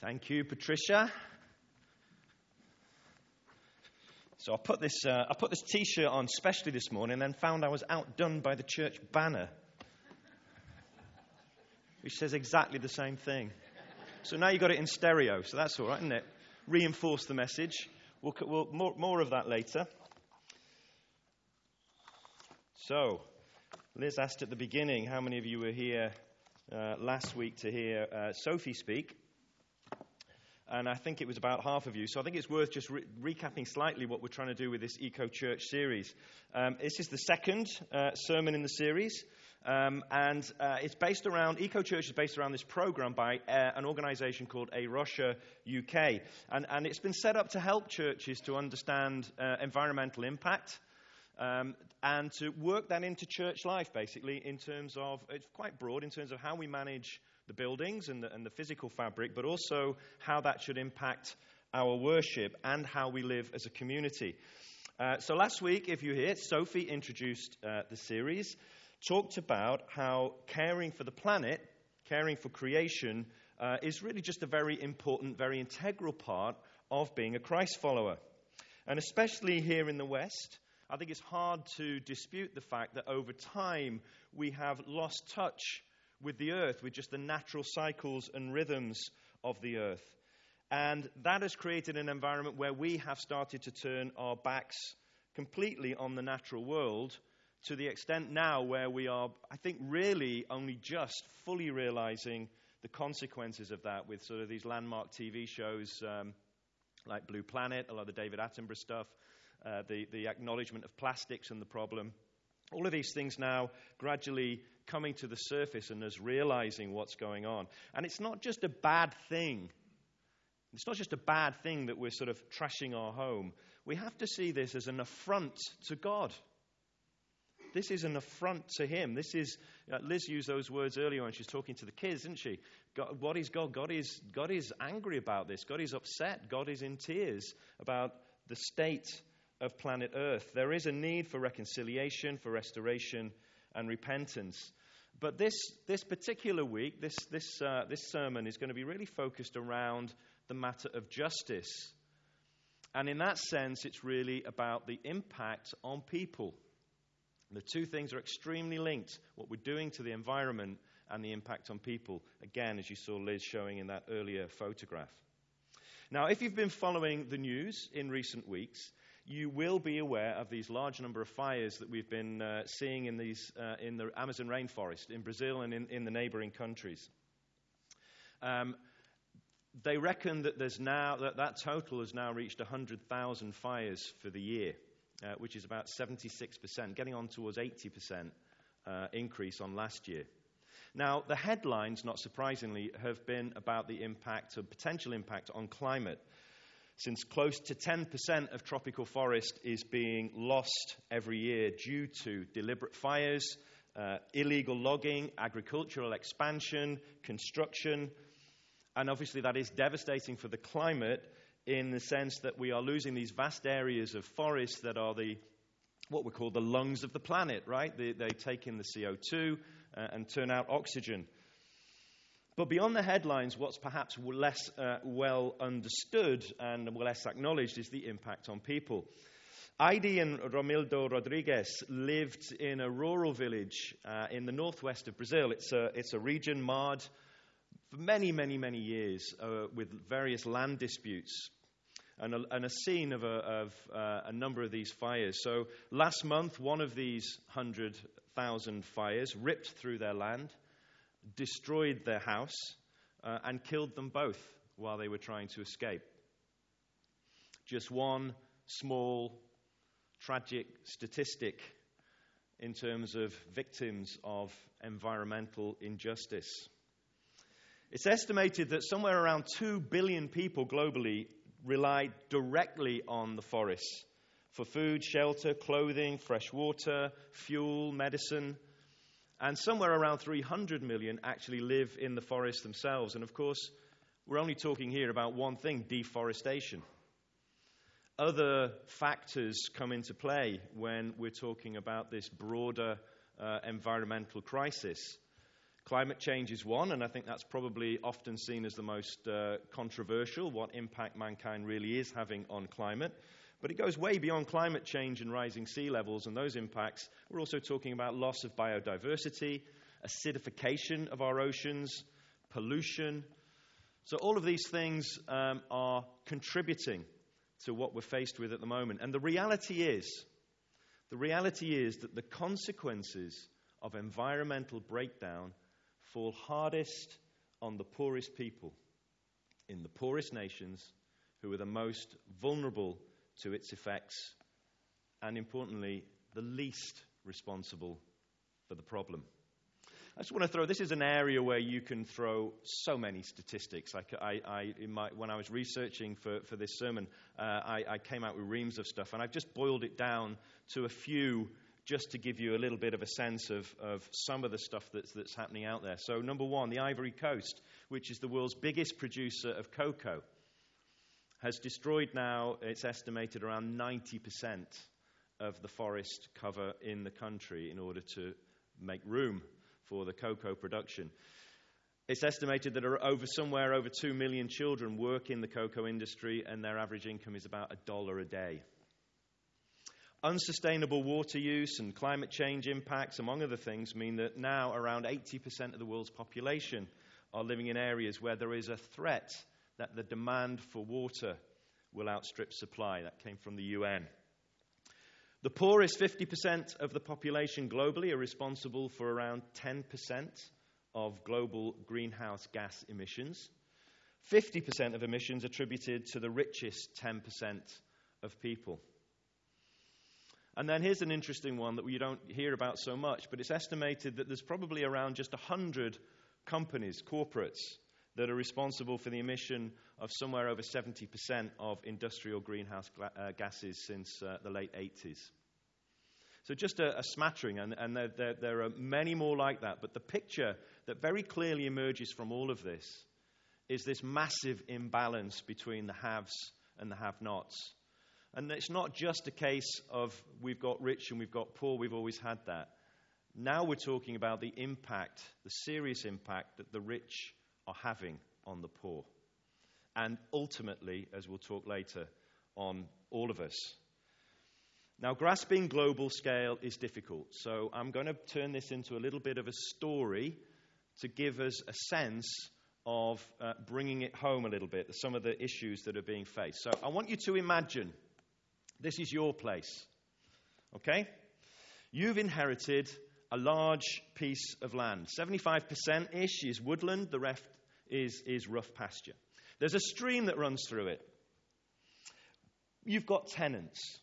Thank you, Patricia. So I put this T-shirt on specially this morning, and then found I was outdone by the church banner, which says exactly the same thing. So now you got it in stereo, so that's all right, isn't it? Reinforce the message. We'll more of that later. So, Liz asked at the beginning, how many of you were here last week to hear Sophie speak? And I think it was about half of you. So I think it's worth just recapping slightly what we're trying to do with this Eco Church series. This is the second sermon in the series. It's based around, Eco Church is based around this program by an organization called A Rocha UK. And it's been set up to help churches to understand environmental impact. And to work that into church life, basically, in terms of, it's quite broad, in terms of how we manage the buildings and the physical fabric, but also how that should impact our worship and how we live as a community. So last week, if you hear, Sophie introduced the series, talked about how caring for the planet, caring for creation, is really just a very important, very integral part of being a Christ follower. And especially here in the West, I think it's hard to dispute the fact that over time we have lost touch with the earth, with just the natural cycles and rhythms of the earth. And that has created an environment where we have started to turn our backs completely on the natural world, to the extent now where we are, I think, really only just fully realizing the consequences of that with sort of these landmark TV shows like Blue Planet, a lot of the David Attenborough stuff, the acknowledgement of plastics and the problem. All of these things now gradually coming to the surface and us realizing what's going on. And it's not just a bad thing. It's not just a bad thing that we're sort of trashing our home. We have to see this as an affront to God. This is an affront to him. This is, Liz used those words earlier when she was talking to the kids, didn't she? God, what is God? God is angry about this. God is upset. God is in tears about the state of planet Earth. There is a need for reconciliation, for restoration and repentance. But this particular week, this sermon is going to be really focused around the matter of justice. And in that sense, it's really about the impact on people. The two things are extremely linked, what we're doing to the environment and the impact on people, again, as you saw Liz showing in that earlier photograph. Now, if you've been following the news in recent weeks, you will be aware of these large number of fires that we've been seeing in the Amazon rainforest, in Brazil and in the neighboring countries. They reckon that that total has now reached 100,000 fires for the year, which is about 76%, getting on towards 80% increase on last year. Now, the headlines, not surprisingly, have been about the impact, or potential impact, on climate, since close to 10% of tropical forest is being lost every year due to deliberate fires, illegal logging, agricultural expansion, construction. And obviously that is devastating for the climate in the sense that we are losing these vast areas of forest that are what we call the lungs of the planet, right? They take in the CO2 and turn out oxygen. But beyond the headlines, what's perhaps less well understood and less acknowledged is the impact on people. Aide and Romildo Rodrigues lived in a rural village in the northwest of Brazil. It's a region marred for many, many, many years with various land disputes and a scene of a number of these fires. So last month, one of these 100,000 fires ripped through their land, destroyed their house, and killed them both while they were trying to escape. Just one small, tragic statistic in terms of victims of environmental injustice. It's estimated that somewhere around 2 billion people globally rely directly on the forests for food, shelter, clothing, fresh water, fuel, medicine. And somewhere around 300 million actually live in the forests themselves. And of course, we're only talking here about one thing, deforestation. Other factors come into play when we're talking about this broader environmental crisis. Climate change is one, and I think that's probably often seen as the most controversial, what impact mankind really is having on climate. But it goes way beyond climate change and rising sea levels and those impacts. We're also talking about loss of biodiversity, acidification of our oceans, pollution. So all of these things are contributing to what we're faced with at the moment. And the reality is that the consequences of environmental breakdown fall hardest on the poorest people in the poorest nations, who are the most vulnerable to its effects, and importantly, the least responsible for the problem. I just want to throw, this is an area where you can throw so many statistics. When I was researching for this sermon, I came out with reams of stuff, and I've just boiled it down to a few just to give you a little bit of a sense of some of the stuff that's happening out there. So number one, the Ivory Coast, which is the world's biggest producer of cocoa, has destroyed now, it's estimated, around 90% of the forest cover in the country in order to make room for the cocoa production. It's estimated that over 2 million children work in the cocoa industry, and their average income is about $1 a day. Unsustainable water use and climate change impacts, among other things, mean that now around 80% of the world's population are living in areas where there is a threat that the demand for water will outstrip supply. That came from the UN. The poorest 50% of the population globally are responsible for around 10% of global greenhouse gas emissions. 50% of emissions attributed to the richest 10% of people. And then here's an interesting one that we don't hear about so much, but it's estimated that there's probably around just 100 companies, corporates, that are responsible for the emission of somewhere over 70% of industrial greenhouse gases since the late 80s. So just a smattering, and there are many more like that, but the picture that very clearly emerges from all of this is this massive imbalance between the haves and the have-nots. And it's not just a case of we've got rich and we've got poor, we've always had that. Now we're talking about the impact, the serious impact that the rich are having on the poor. And ultimately, as we'll talk later, on all of us. Now, grasping global scale is difficult. So I'm going to turn this into a little bit of a story to give us a sense of bringing it home a little bit, some of the issues that are being faced. So I want you to imagine this is your place, okay? You've inherited a large piece of land. 75%-ish is woodland, the rest is rough pasture. There's a stream that runs through it. You've got tenants.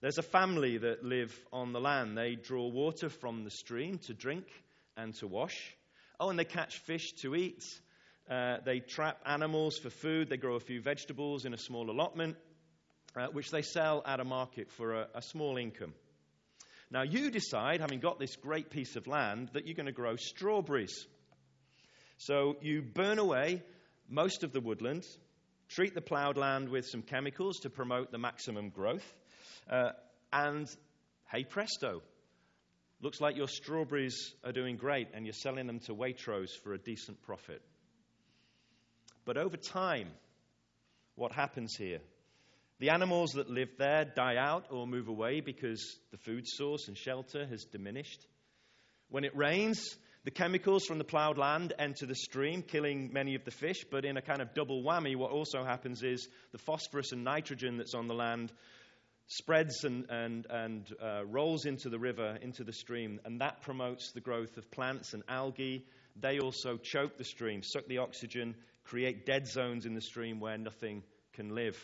There's a family that live on the land. They draw water from the stream to drink and to wash. Oh, and they catch fish to eat. They trap animals for food. They grow a few vegetables in a small allotment, which they sell at a market for a small income. Now, you decide, having got this great piece of land, that you're going to grow strawberries. So you burn away most of the woodland, treat the ploughed land with some chemicals to promote the maximum growth, and hey presto, looks like your strawberries are doing great and you're selling them to Waitrose for a decent profit. But over time, what happens here? The animals that live there die out or move away because the food source and shelter has diminished. When it rains, the chemicals from the ploughed land enter the stream, killing many of the fish. But in a kind of double whammy, what also happens is the phosphorus and nitrogen that's on the land spreads and rolls into the river, into the stream. And that promotes the growth of plants and algae. They also choke the stream, suck the oxygen, create dead zones in the stream where nothing can live.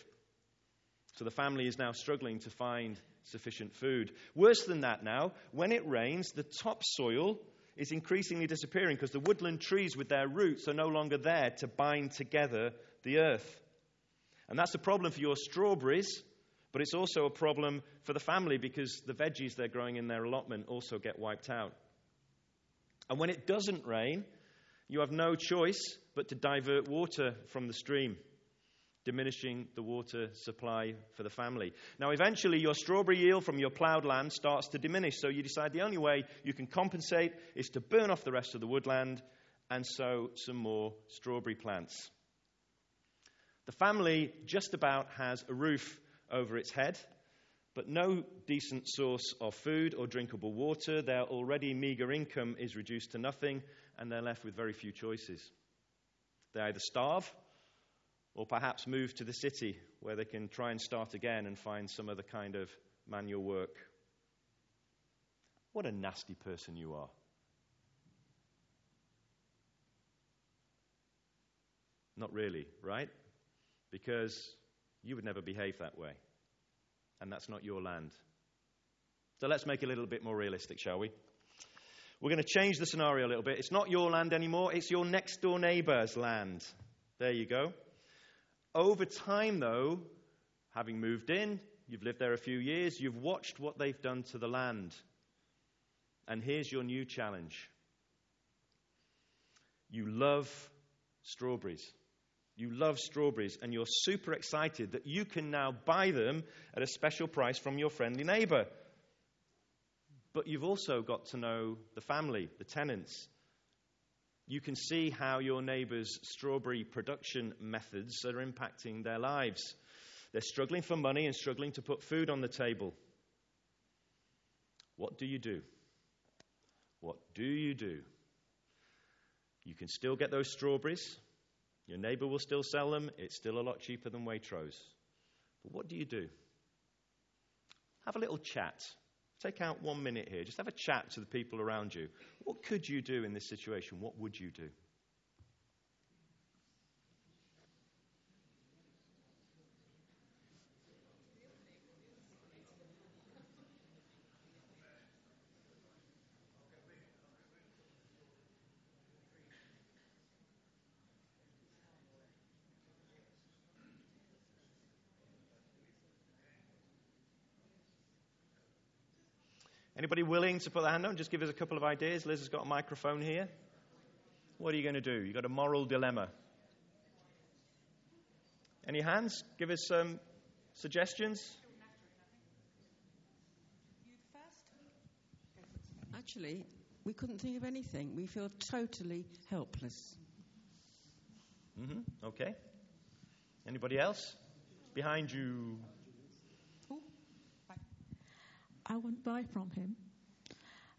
So the family is now struggling to find sufficient food. Worse than that now, when it rains, the topsoil is increasingly disappearing because the woodland trees with their roots are no longer there to bind together the earth. And that's a problem for your strawberries, but it's also a problem for the family because the veggies they're growing in their allotment also get wiped out. And when it doesn't rain, you have no choice but to divert water from the stream. diminishing the water supply for the family. Now, eventually, your strawberry yield from your ploughed land starts to diminish, so you decide the only way you can compensate is to burn off the rest of the woodland and sow some more strawberry plants. The family just about has a roof over its head, but no decent source of food or drinkable water. Their already meager income is reduced to nothing, and they're left with very few choices. They either starve or perhaps move to the city where they can try and start again and find some other kind of manual work. What a nasty person you are. Not really, right? Because you would never behave that way. And that's not your land. So let's make it a little bit more realistic, shall we? We're going to change the scenario a little bit. It's not your land anymore. It's your next door neighbor's land. There you go. Over time, though, having moved in, you've lived there a few years, you've watched what they've done to the land. And here's your new challenge. You love strawberries. You love strawberries, and you're super excited that you can now buy them at a special price from your friendly neighbor. But you've also got to know the family, the tenants. You can see how your neighbour's strawberry production methods are impacting their lives. They're struggling for money and struggling to put food on the table. What do you do? What do you do? You can still get those strawberries. Your neighbour will still sell them. It's still a lot cheaper than Waitrose. But what do? Have a little chat. Take out 1 minute here. Just have a chat to the people around you. What could you do in this situation? What would you do? Anybody willing to put their hand on? Just give us a couple of ideas. Liz has got a microphone here. What are you going to do? You've got a moral dilemma. Any hands? Give us some suggestions. Actually, we couldn't think of anything. We feel totally helpless. Okay. Anybody else? Behind you. I wouldn't buy from him,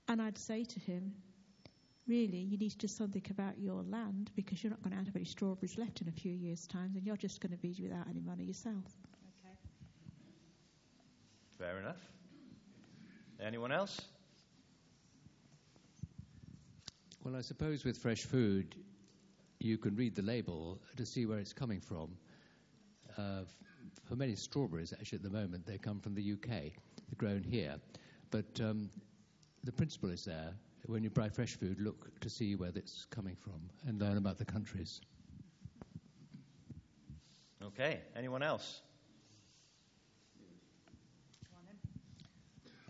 and I'd say to him, really, you need to do something about your land, because you're not going to have any strawberries left in a few years' time, and you're just going to be without any money yourself. Okay. Fair enough. Anyone else? Well, I suppose with fresh food, you can read the label to see where it's coming from. For many strawberries, actually, at the moment, they come from the UK. Grown here, but the principle is there. When you buy fresh food, look to see where it's coming from and learn about the countries. Okay, anyone else?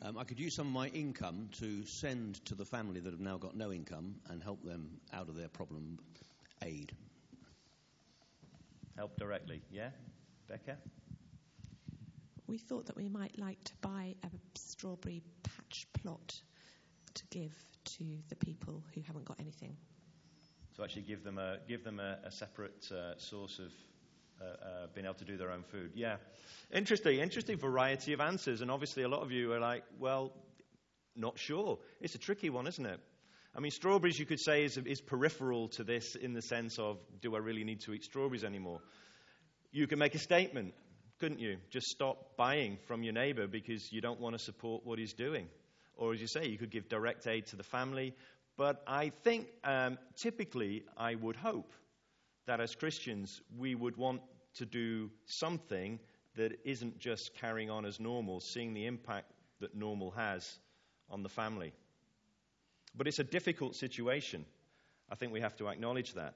I could use some of my income to send to the family that have now got no income and help them out of their problem. Aid. Help directly, yeah? Becca? We thought that we might like to buy a strawberry patch plot to give to the people who haven't got anything. So actually give them a separate source of being able to do their own food. Yeah. Interesting variety of answers. And obviously a lot of you are like, well, not sure. It's a tricky one, isn't it? I mean, strawberries, you could say, is peripheral to this in the sense of, do I really need to eat strawberries anymore? You can make a statement. Couldn't you? Just stop buying from your neighbour because you don't want to support what he's doing. Or as you say, you could give direct aid to the family. But I think typically I would hope that as Christians we would want to do something that isn't just carrying on as normal, seeing the impact that normal has on the family. But it's a difficult situation. I think we have to acknowledge that.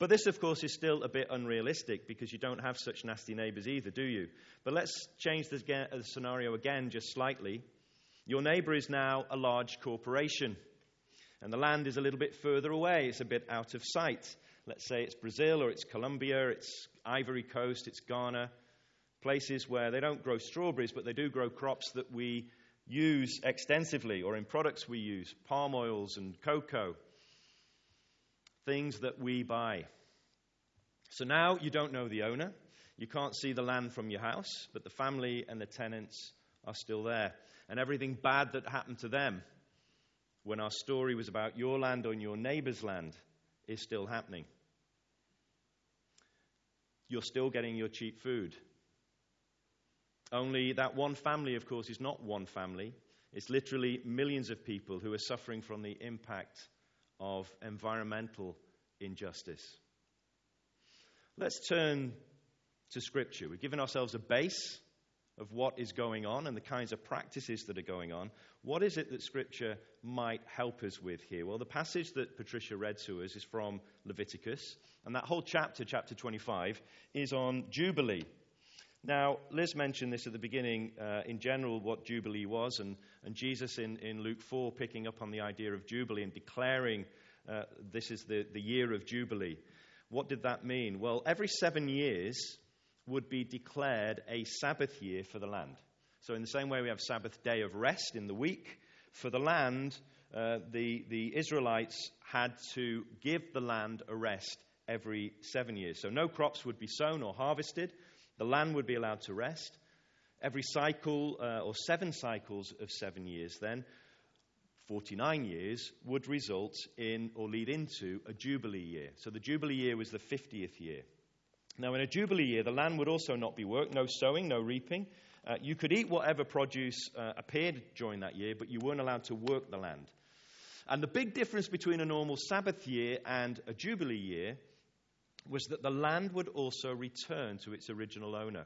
But this, of course, is still a bit unrealistic because you don't have such nasty neighbours either, do you? But let's change the scenario again just slightly. Your neighbour is now a large corporation and the land is a little bit further away. It's a bit out of sight. Let's say it's Brazil or it's Colombia, it's Ivory Coast, it's Ghana, places where they don't grow strawberries, but they do grow crops that we use extensively or in products we use, palm oils and cocoa, things that we buy. So now you don't know the owner. You can't see the land from your house, but the family and the tenants are still there. And everything bad that happened to them when our story was about your land on your neighbor's land is still happening. You're still getting your cheap food. Only that one family, of course, is not one family. It's literally millions of people who are suffering from the impact of environmental injustice. Let's turn to Scripture. We've given ourselves a base of what is going on and the kinds of practices that are going on. What is it that Scripture might help us with here? Well, the passage that Patricia read to us is from Leviticus, and that whole chapter, chapter 25, is on Jubilee. Now, Liz mentioned this at the beginning, in general, what Jubilee was, and Jesus in Luke 4 picking up on the idea of Jubilee and declaring this is the year of Jubilee. What did that mean? Well, every 7 years would be declared a Sabbath year for the land. So in the same way we have Sabbath day of rest in the week, for the land, the Israelites had to give the land a rest every 7 years. So no crops would be sown or harvested. The land would be allowed to rest. Every cycle, or 7 cycles of 7 years then, 49 years, would result in or lead into a Jubilee year. So the Jubilee year was the 50th year. Now, in a Jubilee year, the land would also not be worked, no sowing, no reaping. You could eat whatever produce appeared during that year, but you weren't allowed to work the land. And the big difference between a normal Sabbath year and a Jubilee year was that the land would also return to its original owner.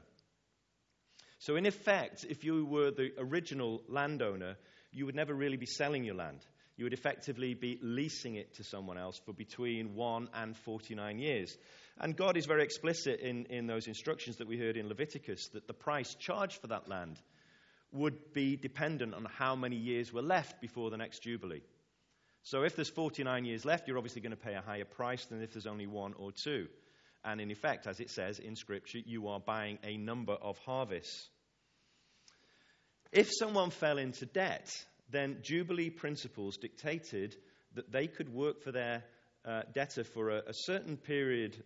So in effect, if you were the original landowner, you would never really be selling your land. You would effectively be leasing it to someone else for between 1 and 49 years. And God is very explicit in those instructions that we heard in Leviticus that the price charged for that land would be dependent on how many years were left before the next Jubilee. So if there's 49 years left, you're obviously going to pay a higher price than if there's only 1 or 2. And in effect, as it says in Scripture, you are buying a number of harvests. If someone fell into debt, then Jubilee principles dictated that they could work for their debtor for a certain period,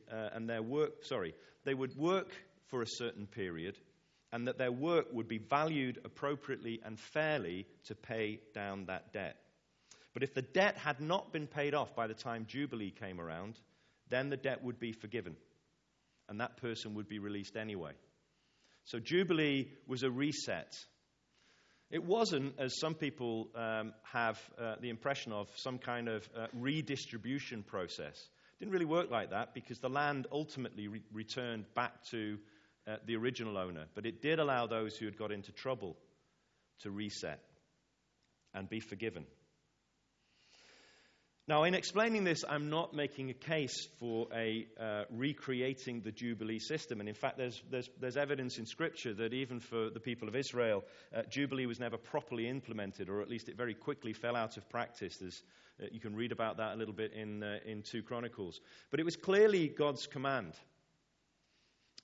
they would work for a certain period, and that their work would be valued appropriately and fairly to pay down that debt. But if the debt had not been paid off by the time Jubilee came around, then the debt would be forgiven, and that person would be released anyway. So Jubilee was a reset. It wasn't, as some people have the impression of, some kind of redistribution process. It didn't really work like that because the land ultimately returned back to the original owner. But it did allow those who had got into trouble to reset and be forgiven. Now, in explaining this, I'm not making a case for recreating the Jubilee system. And in fact, there's evidence in Scripture that even for the people of Israel, Jubilee was never properly implemented, or at least it very quickly fell out of practice. You can read about that a little bit in 2 Chronicles. But it was clearly God's command.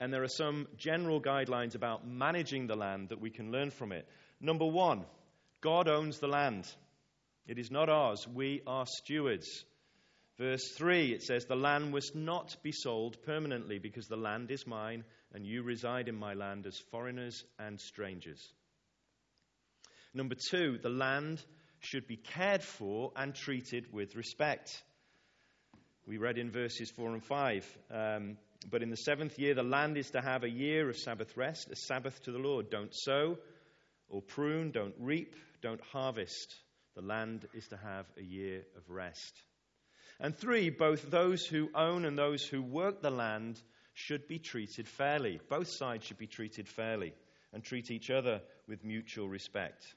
And there are some general guidelines about managing the land that we can learn from it. Number one, God owns the land. It is not ours. We are stewards. Verse 3, it says, "The land must not be sold permanently because the land is mine and you reside in my land as foreigners and strangers." Number 2, the land should be cared for and treated with respect. We read in verses 4 and 5, "But in the 7th year the land is to have a year of Sabbath rest, a Sabbath to the Lord. Don't sow or prune, don't reap, don't harvest. The land is to have a year of rest." And 3, both those who own and those who work the land should be treated fairly. Both sides should be treated fairly and treat each other with mutual respect.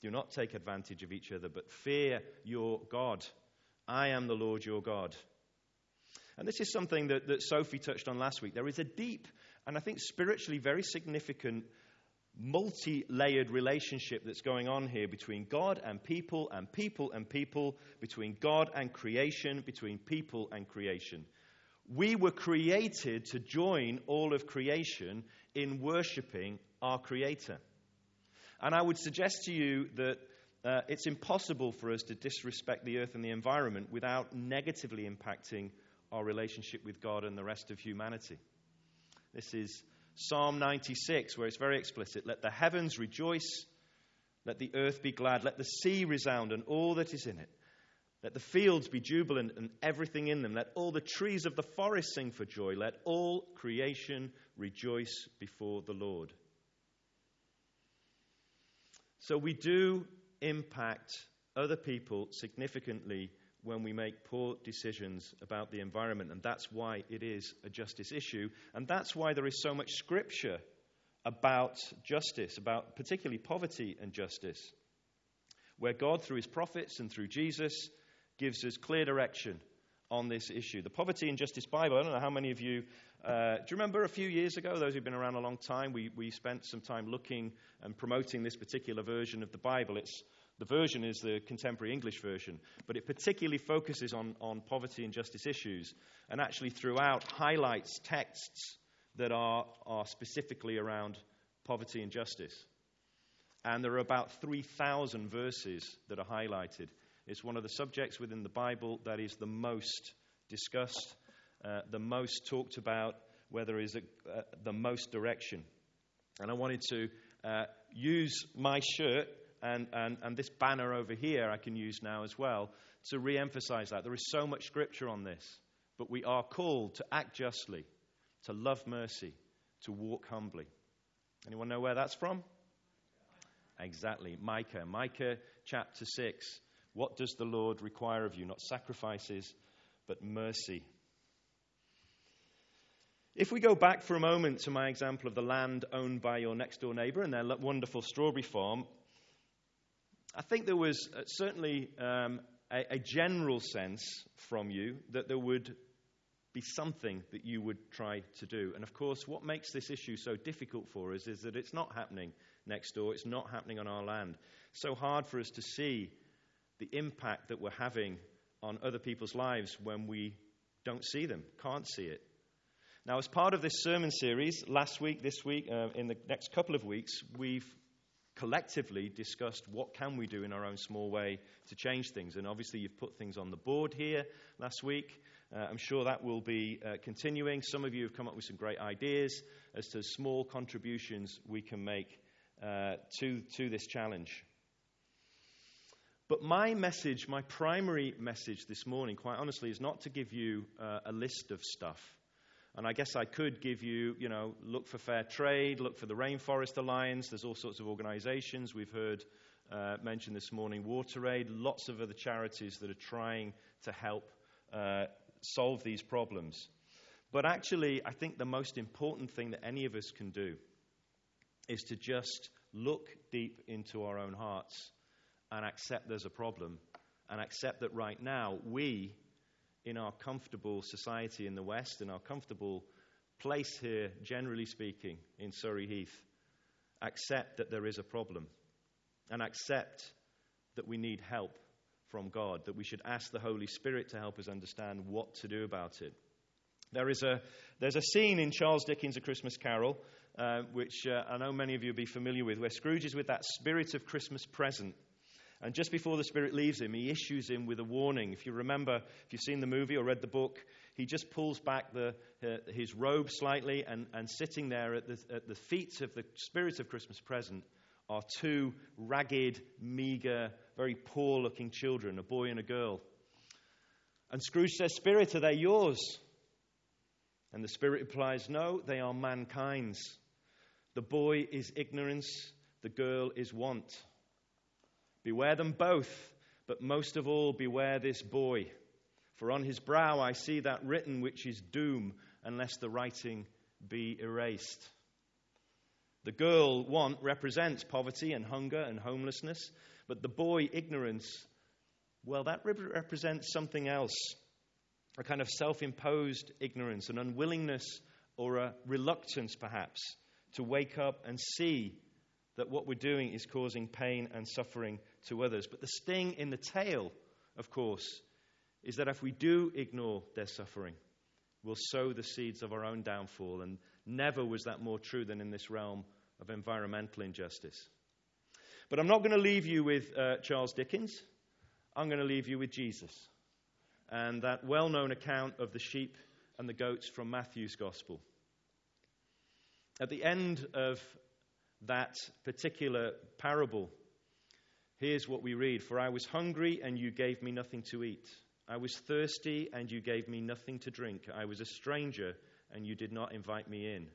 Do not take advantage of each other, but fear your God. I am the Lord your God. And this is something that Sophie touched on last week. There is a deep and I think spiritually very significant multi-layered relationship that's going on here between God and people and people and people, between God and creation, between people and creation. We were created to join all of creation in worshipping our Creator. And I would suggest to you that it's impossible for us to disrespect the earth and the environment without negatively impacting our relationship with God and the rest of humanity. This is Psalm 96, where it's very explicit. Let the heavens rejoice, let the earth be glad, let the sea resound and all that is in it. Let the fields be jubilant and everything in them. Let all the trees of the forest sing for joy. Let all creation rejoice before the Lord. So we do impact other people significantly when we make poor decisions about the environment. And that's why it is a justice issue. And that's why there is so much scripture about justice, about particularly poverty and justice, where God, through his prophets and through Jesus, gives us clear direction on this issue. The Poverty and Justice Bible, I don't know how many of you, do you remember a few years ago, those who've been around a long time, we spent some time looking and promoting this particular version of the Bible. The version is the Contemporary English Version, but it particularly focuses on poverty and justice issues, and actually throughout highlights texts that are specifically around poverty and justice. And there are about 3,000 verses that are highlighted. It's one of the subjects within the Bible that is the most discussed, the most talked about, where there is the most direction. And I wanted to use my shirt and this banner over here I can use now as well to re-emphasize that. There is so much scripture on this, but we are called to act justly, to love mercy, to walk humbly. Anyone know where that's from? Exactly, Micah. Micah chapter 6. What does the Lord require of you? Not sacrifices, but mercy. If we go back for a moment to my example of the land owned by your next door neighbour and their wonderful strawberry farm, I think there was certainly a general sense from you that there would be something that you would try to do. And of course, what makes this issue so difficult for us is that it's not happening next door. It's not happening on our land. It's so hard for us to see the impact that we're having on other people's lives when we don't see them, can't see it. Now, as part of this sermon series, last week, this week, in the next couple of weeks, we've collectively discussed what can we do in our own small way to change things. And obviously, you've put things on the board here last week. I'm sure that will be continuing. Some of you have come up with some great ideas as to small contributions we can make to this challenge. But my primary message this morning, quite honestly, is not to give you a list of stuff. And I guess I could give you, look for fair trade, look for the Rainforest Alliance. There's all sorts of organizations we've heard mentioned this morning. WaterAid, lots of other charities that are trying to help solve these problems. But actually, I think the most important thing that any of us can do is to just look deep into our own hearts and accept there's a problem and accept that right now we, in our comfortable society in the West, in our comfortable place here, generally speaking, in Surrey Heath, accept that there is a problem and accept that we need help from God, that we should ask the Holy Spirit to help us understand what to do about it. There's a scene in Charles Dickens' A Christmas Carol, which I know many of you will be familiar with, where Scrooge is with that spirit of Christmas present. And just before the spirit leaves him, he issues him with a warning. If you remember, if you've seen the movie or read the book, he just pulls back his robe slightly, and sitting there at the feet of the spirit of Christmas present are two ragged, meager, very poor-looking children, a boy and a girl. And Scrooge says, "Spirit, are they yours?" And the spirit replies, "No, they are mankind's. The boy is ignorance, the girl is want. Beware them both, but most of all beware this boy. For on his brow I see that written which is doom, unless the writing be erased." The girl, want, represents poverty and hunger and homelessness, but the boy, ignorance, well, that represents something else, a kind of self-imposed ignorance, an unwillingness or a reluctance, perhaps, to wake up and see that what we're doing is causing pain and suffering to others. But the sting in the tail, of course, is that if we do ignore their suffering, will sow the seeds of our own downfall, and never was that more true than in this realm of environmental injustice. But I'm not going to leave you with Charles Dickens. I'm going to leave you with Jesus and that well-known account of the sheep and the goats from Matthew's Gospel. At the end of that particular parable, here's what we read. For I was hungry and you gave me nothing to eat. I was thirsty and you gave me nothing to drink. I was a stranger and you did not invite me in.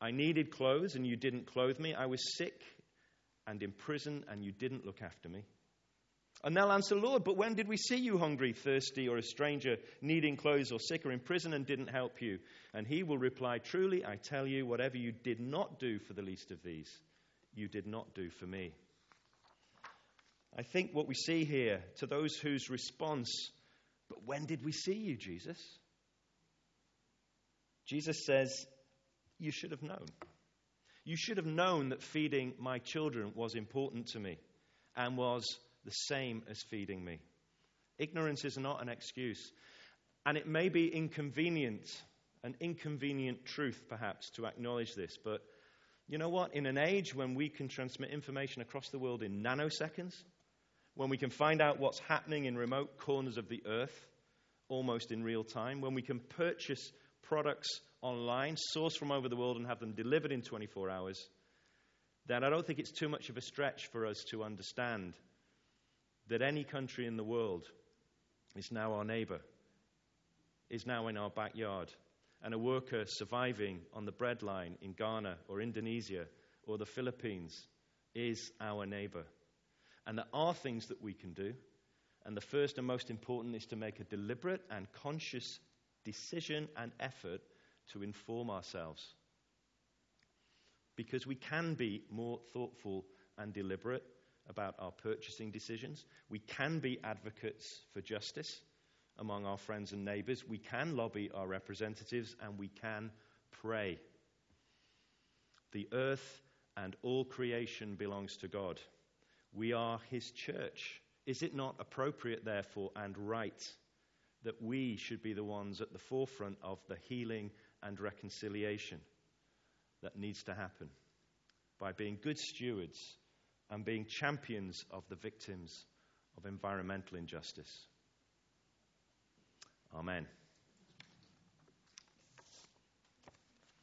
I needed clothes and you didn't clothe me. I was sick and in prison and you didn't look after me. And they'll answer, Lord, but when did we see you hungry, thirsty, or a stranger, needing clothes, or sick, or in prison, and didn't help you? And he will reply, truly, I tell you, whatever you did not do for the least of these, you did not do for me. I think what we see here, to those whose response, but when did we see you, Jesus? Jesus says, you should have known. You should have known that feeding my children was important to me and was the same as feeding me. Ignorance is not an excuse. And it may be inconvenient, an inconvenient truth perhaps, to acknowledge this. But you know what? In an age when we can transmit information across the world in nanoseconds, when we can find out what's happening in remote corners of the earth almost in real time, when we can purchase products online, sourced from over the world, and have them delivered in 24 hours, then I don't think it's too much of a stretch for us to understand that any country in the world is now our neighbour, is now in our backyard, and a worker surviving on the breadline in Ghana or Indonesia or the Philippines is our neighbour. And there are things that we can do, and the first and most important is to make a deliberate and conscious decision and effort to inform ourselves. Because we can be more thoughtful and deliberate about our purchasing decisions. We can be advocates for justice among our friends and neighbours. We can lobby our representatives, and we can pray. The earth and all creation belongs to God. We are his church. Is it not appropriate, therefore, and right that we should be the ones at the forefront of the healing and reconciliation that needs to happen by being good stewards and being champions of the victims of environmental injustice? Amen.